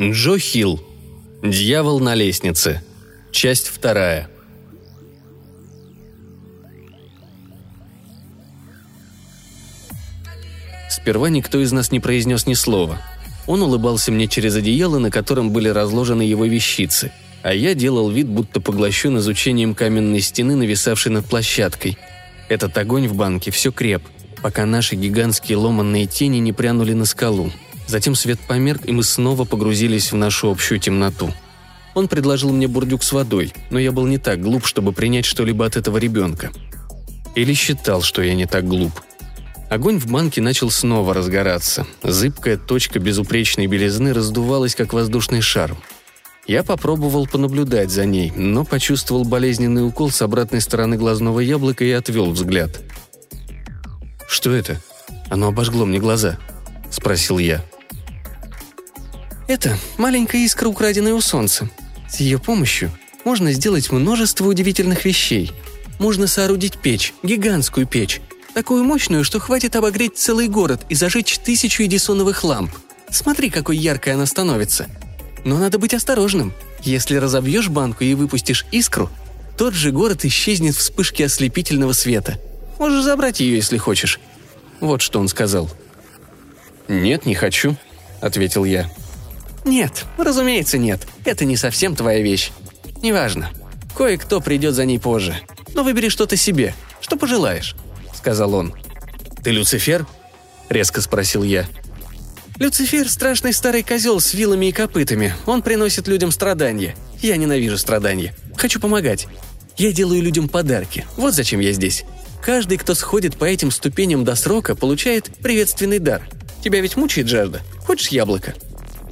Джо Хилл. «Дьявол на лестнице». Часть 2. Сперва никто из нас не произнес ни слова. Он улыбался мне через одеяло, на котором были разложены его вещицы, а я делал вид, будто поглощен изучением каменной стены, нависавшей над площадкой. Этот огонь в банке все креп, пока наши гигантские ломанные тени не прянули на скалу. Затем свет померк, и мы снова погрузились в нашу общую темноту. Он предложил мне бурдюк с водой, но я был не так глуп, чтобы принять что-либо от этого ребенка. Или считал, что я не так глуп. Огонь в банке начал снова разгораться. Зыбкая точка безупречной белизны раздувалась, как воздушный шар. Я попробовал понаблюдать за ней, но почувствовал болезненный укол с обратной стороны глазного яблока и отвел взгляд. «Что это? Оно обожгло мне глаза», — спросил я. «Это маленькая искра, украденная у солнца. С ее помощью можно сделать множество удивительных вещей. Можно соорудить печь, гигантскую печь, такую мощную, что хватит обогреть целый город и зажечь 1000 эдисоновых ламп. Смотри, какой яркой она становится. Но надо быть осторожным. Если разобьешь банку и выпустишь искру, тот же город исчезнет в вспышке ослепительного света. Можешь забрать ее, если хочешь». Вот что он сказал. «Нет, не хочу», — ответил я. «Нет, разумеется, нет. Это не совсем твоя вещь. Неважно. Кое-кто придет за ней позже. Но выбери что-то себе, что пожелаешь», — сказал он. «Ты Люцифер?» — резко спросил я. «Люцифер – страшный старый козел с вилами и копытами. Он приносит людям страдания. Я ненавижу страдания. Хочу помогать. Я делаю людям подарки. Вот зачем я здесь. Каждый, кто сходит по этим ступеням до срока, получает приветственный дар. Тебя ведь мучает жажда? Хочешь яблоко?»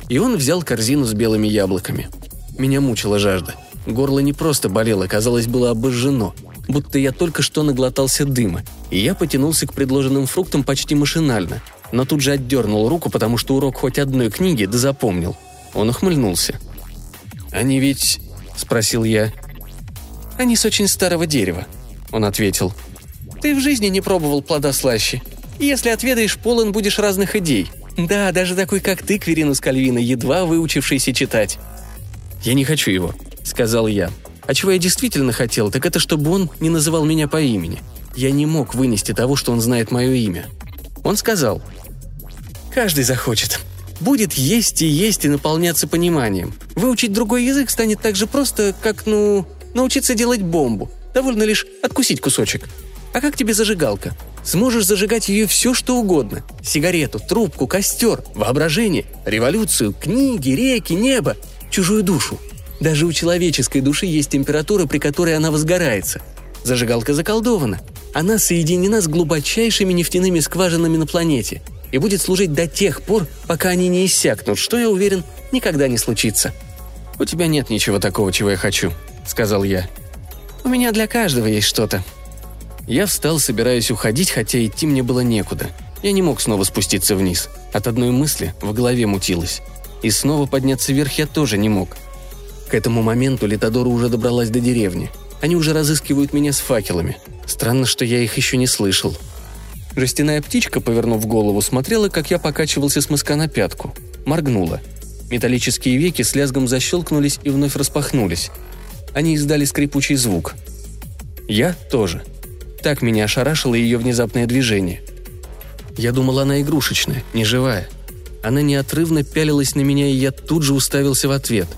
И он взял корзину с белыми яблоками. Меня мучила жажда. Горло не просто болело, казалось, было обожжено, будто я только что наглотался дыма, и я потянулся к предложенным фруктам почти машинально, но тут же отдернул руку, потому что урок хоть одной книги да запомнил. Он ухмыльнулся. «Они ведь...» — спросил я. «Они с очень старого дерева», — он ответил. «Ты в жизни не пробовал плода слаще. Если отведаешь, полон будешь разных идей. Да, даже такой, как ты, Кверину Скальвина, едва выучившийся читать». «Я не хочу его», — сказал я. «А чего я действительно хотел, так это чтобы он не называл меня по имени. Я не мог вынести того, что он знает мое имя». Он сказал: «Каждый захочет. Будет есть и наполняться пониманием. Выучить другой язык станет так же просто, как, научиться делать бомбу. Довольно лишь откусить кусочек. А как тебе зажигалка? Сможешь зажигать ее все, что угодно. Сигарету, трубку, костер, воображение, революцию, книги, реки, небо, чужую душу. Даже у человеческой души есть температура, при которой она возгорается. Зажигалка заколдована. Она соединена с глубочайшими нефтяными скважинами на планете и будет служить до тех пор, пока они не иссякнут, что, я уверен, никогда не случится». «У тебя нет ничего такого, чего я хочу», — сказал я. «У меня для каждого есть что-то». Я встал, собираясь уходить, хотя идти мне было некуда. Я не мог снова спуститься вниз. От одной мысли в голове мутилось. И снова подняться вверх я тоже не мог. К этому моменту Литодора уже добралась до деревни. Они уже разыскивают меня с факелами. Странно, что я их еще не слышал. Жестяная птичка, повернув голову, смотрела, как я покачивался с мыска на пятку. Моргнула. Металлические веки с лязгом защелкнулись и вновь распахнулись. Они издали скрипучий звук. Я тоже. Так меня ошарашило ее внезапное движение. Я думал, она игрушечная, неживая. Она неотрывно пялилась на меня, и я тут же уставился в ответ.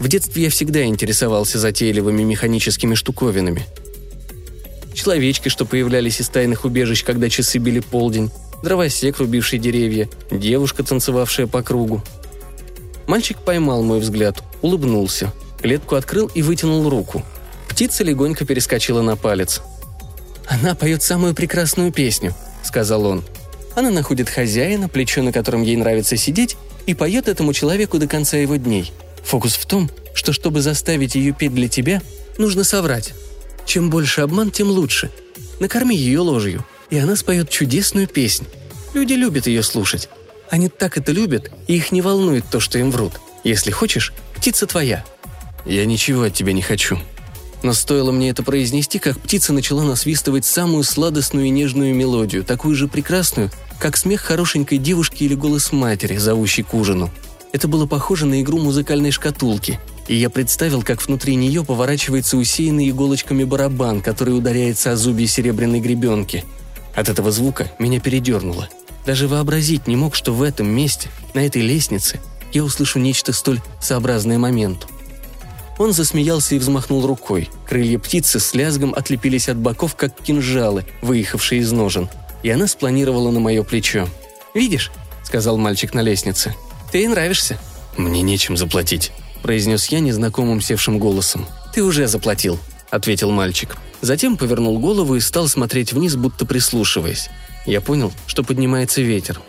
В детстве я всегда интересовался затейливыми механическими штуковинами. Человечки, что появлялись из тайных убежищ, когда часы били полдень, дровосек, рубивший деревья, девушка, танцевавшая по кругу. Мальчик поймал мой взгляд, улыбнулся, клетку открыл и вытянул руку. Птица легонько перескочила на палец. «Она поет самую прекрасную песню», — сказал он. «Она находит хозяина, плечо, на котором ей нравится сидеть, и поет этому человеку до конца его дней. Фокус в том, что чтобы заставить ее петь для тебя, нужно соврать. Чем больше обман, тем лучше. Накорми ее ложью, и она споет чудесную песнь. Люди любят ее слушать. Они так это любят, и их не волнует то, что им врут. Если хочешь, птица твоя». «Я ничего от тебя не хочу». Но стоило мне это произнести, как птица начала насвистывать самую сладостную и нежную мелодию, такую же прекрасную, как смех хорошенькой девушки или голос матери, зовущей к ужину. Это было похоже на игру музыкальной шкатулки, и я представил, как внутри нее поворачивается усеянный иголочками барабан, который ударяется о зубья серебряной гребенки. От этого звука меня передернуло. Даже вообразить не мог, что в этом месте, на этой лестнице, я услышу нечто столь сообразное моменту. Он засмеялся и взмахнул рукой. Крылья птицы с лязгом отлепились от боков, как кинжалы, выехавшие из ножен, и она спланировала на мое плечо. «Видишь», — сказал мальчик на лестнице, — «ты ей нравишься». «Мне нечем заплатить», — произнес я незнакомым севшим голосом. «Ты уже заплатил», — ответил мальчик. Затем повернул голову и стал смотреть вниз, будто прислушиваясь. Я понял, что поднимается ветер.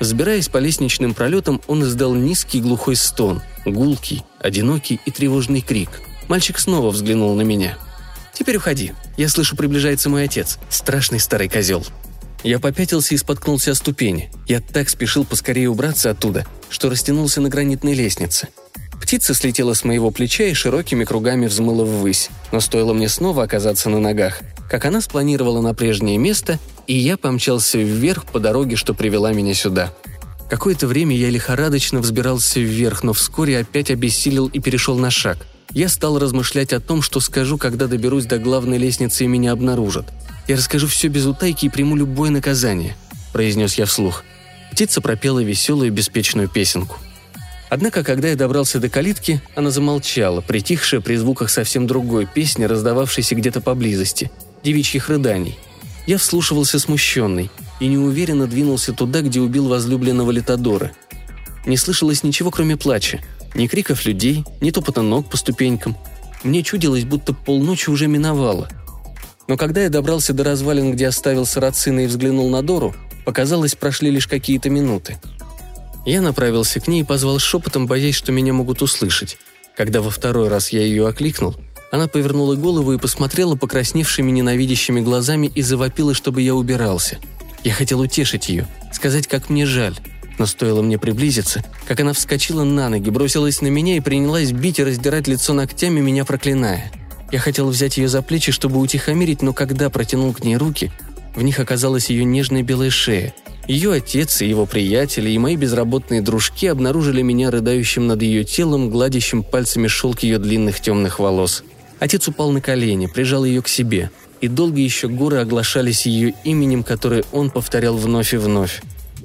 Взбираясь по лестничным пролетам, он издал низкий глухой стон, гулкий, одинокий и тревожный крик. Мальчик снова взглянул на меня. «Теперь уходи. Я слышу, приближается мой отец, страшный старый козел». Я попятился и споткнулся о ступени. Я так спешил поскорее убраться оттуда, что растянулся на гранитной лестнице. Птица слетела с моего плеча и широкими кругами взмыла ввысь, но стоило мне снова оказаться на ногах, как она спланировала на прежнее место, и я помчался вверх по дороге, что привела меня сюда. Какое-то время я лихорадочно взбирался вверх, но вскоре опять обессилел и перешел на шаг. Я стал размышлять о том, что скажу, когда доберусь до главной лестницы и меня обнаружат. «Я расскажу все без утайки и приму любое наказание», – произнес я вслух. Птица пропела веселую беспечную песенку. Однако, когда я добрался до калитки, она замолчала, притихшая при звуках совсем другой песни, раздававшейся где-то поблизости – девичьих рыданий. Я вслушивался смущенный и неуверенно двинулся туда, где убил возлюбленного Литодора. Не слышалось ничего, кроме плача, ни криков людей, ни топота ног по ступенькам. Мне чудилось, будто полночи уже миновало. Но когда я добрался до развалин, где оставил сарацина и взглянул на Дору, показалось, прошли лишь какие-то минуты. Я направился к ней и позвал шепотом, боясь, что меня могут услышать. Когда во второй раз я ее окликнул, она повернула голову и посмотрела покрасневшими ненавидящими глазами и завопила, чтобы я убирался. Я хотел утешить ее, сказать, как мне жаль. Но стоило мне приблизиться, как она вскочила на ноги, бросилась на меня и принялась бить и раздирать лицо ногтями, меня проклиная. Я хотел взять ее за плечи, чтобы утихомирить, но когда протянул к ней руки, в них оказалась ее нежная белая шея. Ее отец и его приятели, и мои безработные дружки обнаружили меня рыдающим над ее телом, гладящим пальцами шелк ее длинных темных волос. Отец упал на колени, прижал ее к себе, и долго еще горы оглашались ее именем, которое он повторял вновь и вновь.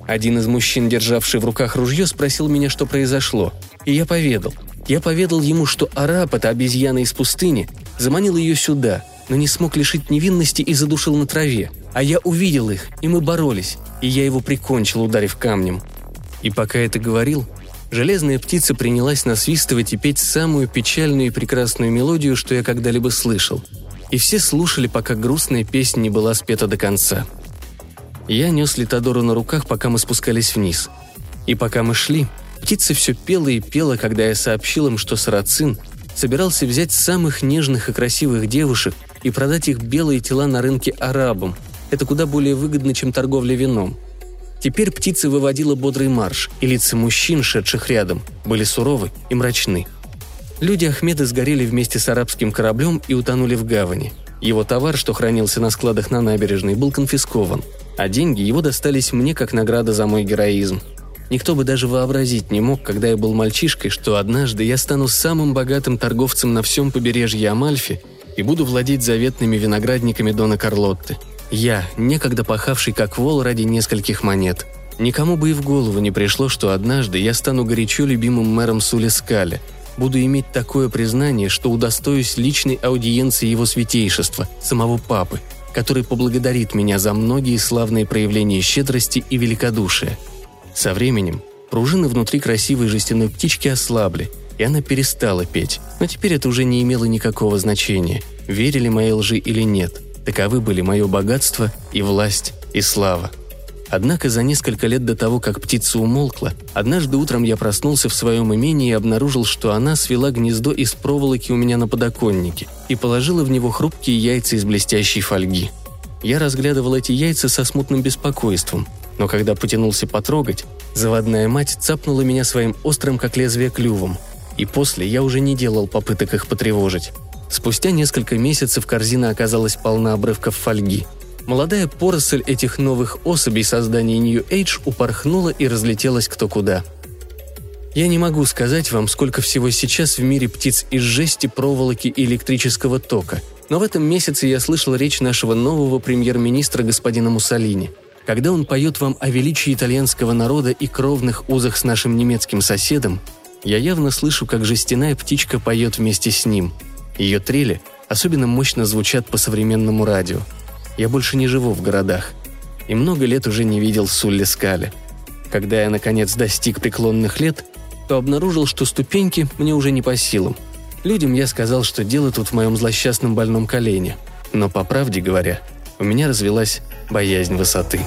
Один из мужчин, державший в руках ружье, спросил меня, что произошло, и я поведал. Я поведал ему, что араб, эта обезьяна из пустыни, заманил ее сюда, но не смог лишить невинности и задушил на траве. А я увидел их, и мы боролись, и я его прикончил, ударив камнем. И пока это говорил, железная птица принялась насвистывать и петь самую печальную и прекрасную мелодию, что я когда-либо слышал. И все слушали, пока грустная песня не была спета до конца. Я нес Литодору на руках, пока мы спускались вниз. И пока мы шли, птица все пела и пела, когда я сообщил им, что сарацин собирался взять самых нежных и красивых девушек и продать их белые тела на рынке арабам. Это куда более выгодно, чем торговля вином. Теперь птица выводила бодрый марш, и лица мужчин, шедших рядом, были суровы и мрачны. Люди Ахмеда сгорели вместе с арабским кораблем и утонули в гавани. Его товар, что хранился на складах на набережной, был конфискован, а деньги его достались мне как награда за мой героизм. Никто бы даже вообразить не мог, когда я был мальчишкой, что однажды я стану самым богатым торговцем на всем побережье Амальфи и буду владеть заветными виноградниками Дона Карлотты. Я, некогда пахавший как вол ради нескольких монет. Никому бы и в голову не пришло, что однажды я стану горячо любимым мэром Сули Скаля, буду иметь такое признание, что удостоюсь личной аудиенции его святейшества, самого папы, который поблагодарит меня за многие славные проявления щедрости и великодушия. Со временем пружины внутри красивой жестяной птички ослабли, и она перестала петь, но теперь это уже не имело никакого значения, верили моей лжи или нет. Таковы были мое богатство и власть, и слава. Однако за несколько лет до того, как птица умолкла, однажды утром я проснулся в своем имении и обнаружил, что она свела гнездо из проволоки у меня на подоконнике и положила в него хрупкие яйца из блестящей фольги. Я разглядывал эти яйца со смутным беспокойством, но когда потянулся потрогать, заводная мать цапнула меня своим острым, как лезвие, клювом, и после я уже не делал попыток их потревожить. Спустя несколько месяцев корзина оказалась полна обрывков фольги. Молодая поросль этих новых особей создания New Age упорхнула и разлетелась кто куда. Я не могу сказать вам, сколько всего сейчас в мире птиц из жести, проволоки и электрического тока, но в этом месяце я слышал речь нашего нового премьер-министра господина Муссолини. Когда он поет вам о величии итальянского народа и кровных узах с нашим немецким соседом, я явно слышу, как жестяная птичка поет вместе с ним. Ее трели особенно мощно звучат по современному радио. Я больше не живу в городах. И много лет уже не видел Сули Скаля. Когда я, наконец, достиг преклонных лет, то обнаружил, что ступеньки мне уже не по силам. Людям я сказал, что дело тут в моем злосчастном больном колене. Но, по правде говоря, у меня развелась боязнь высоты».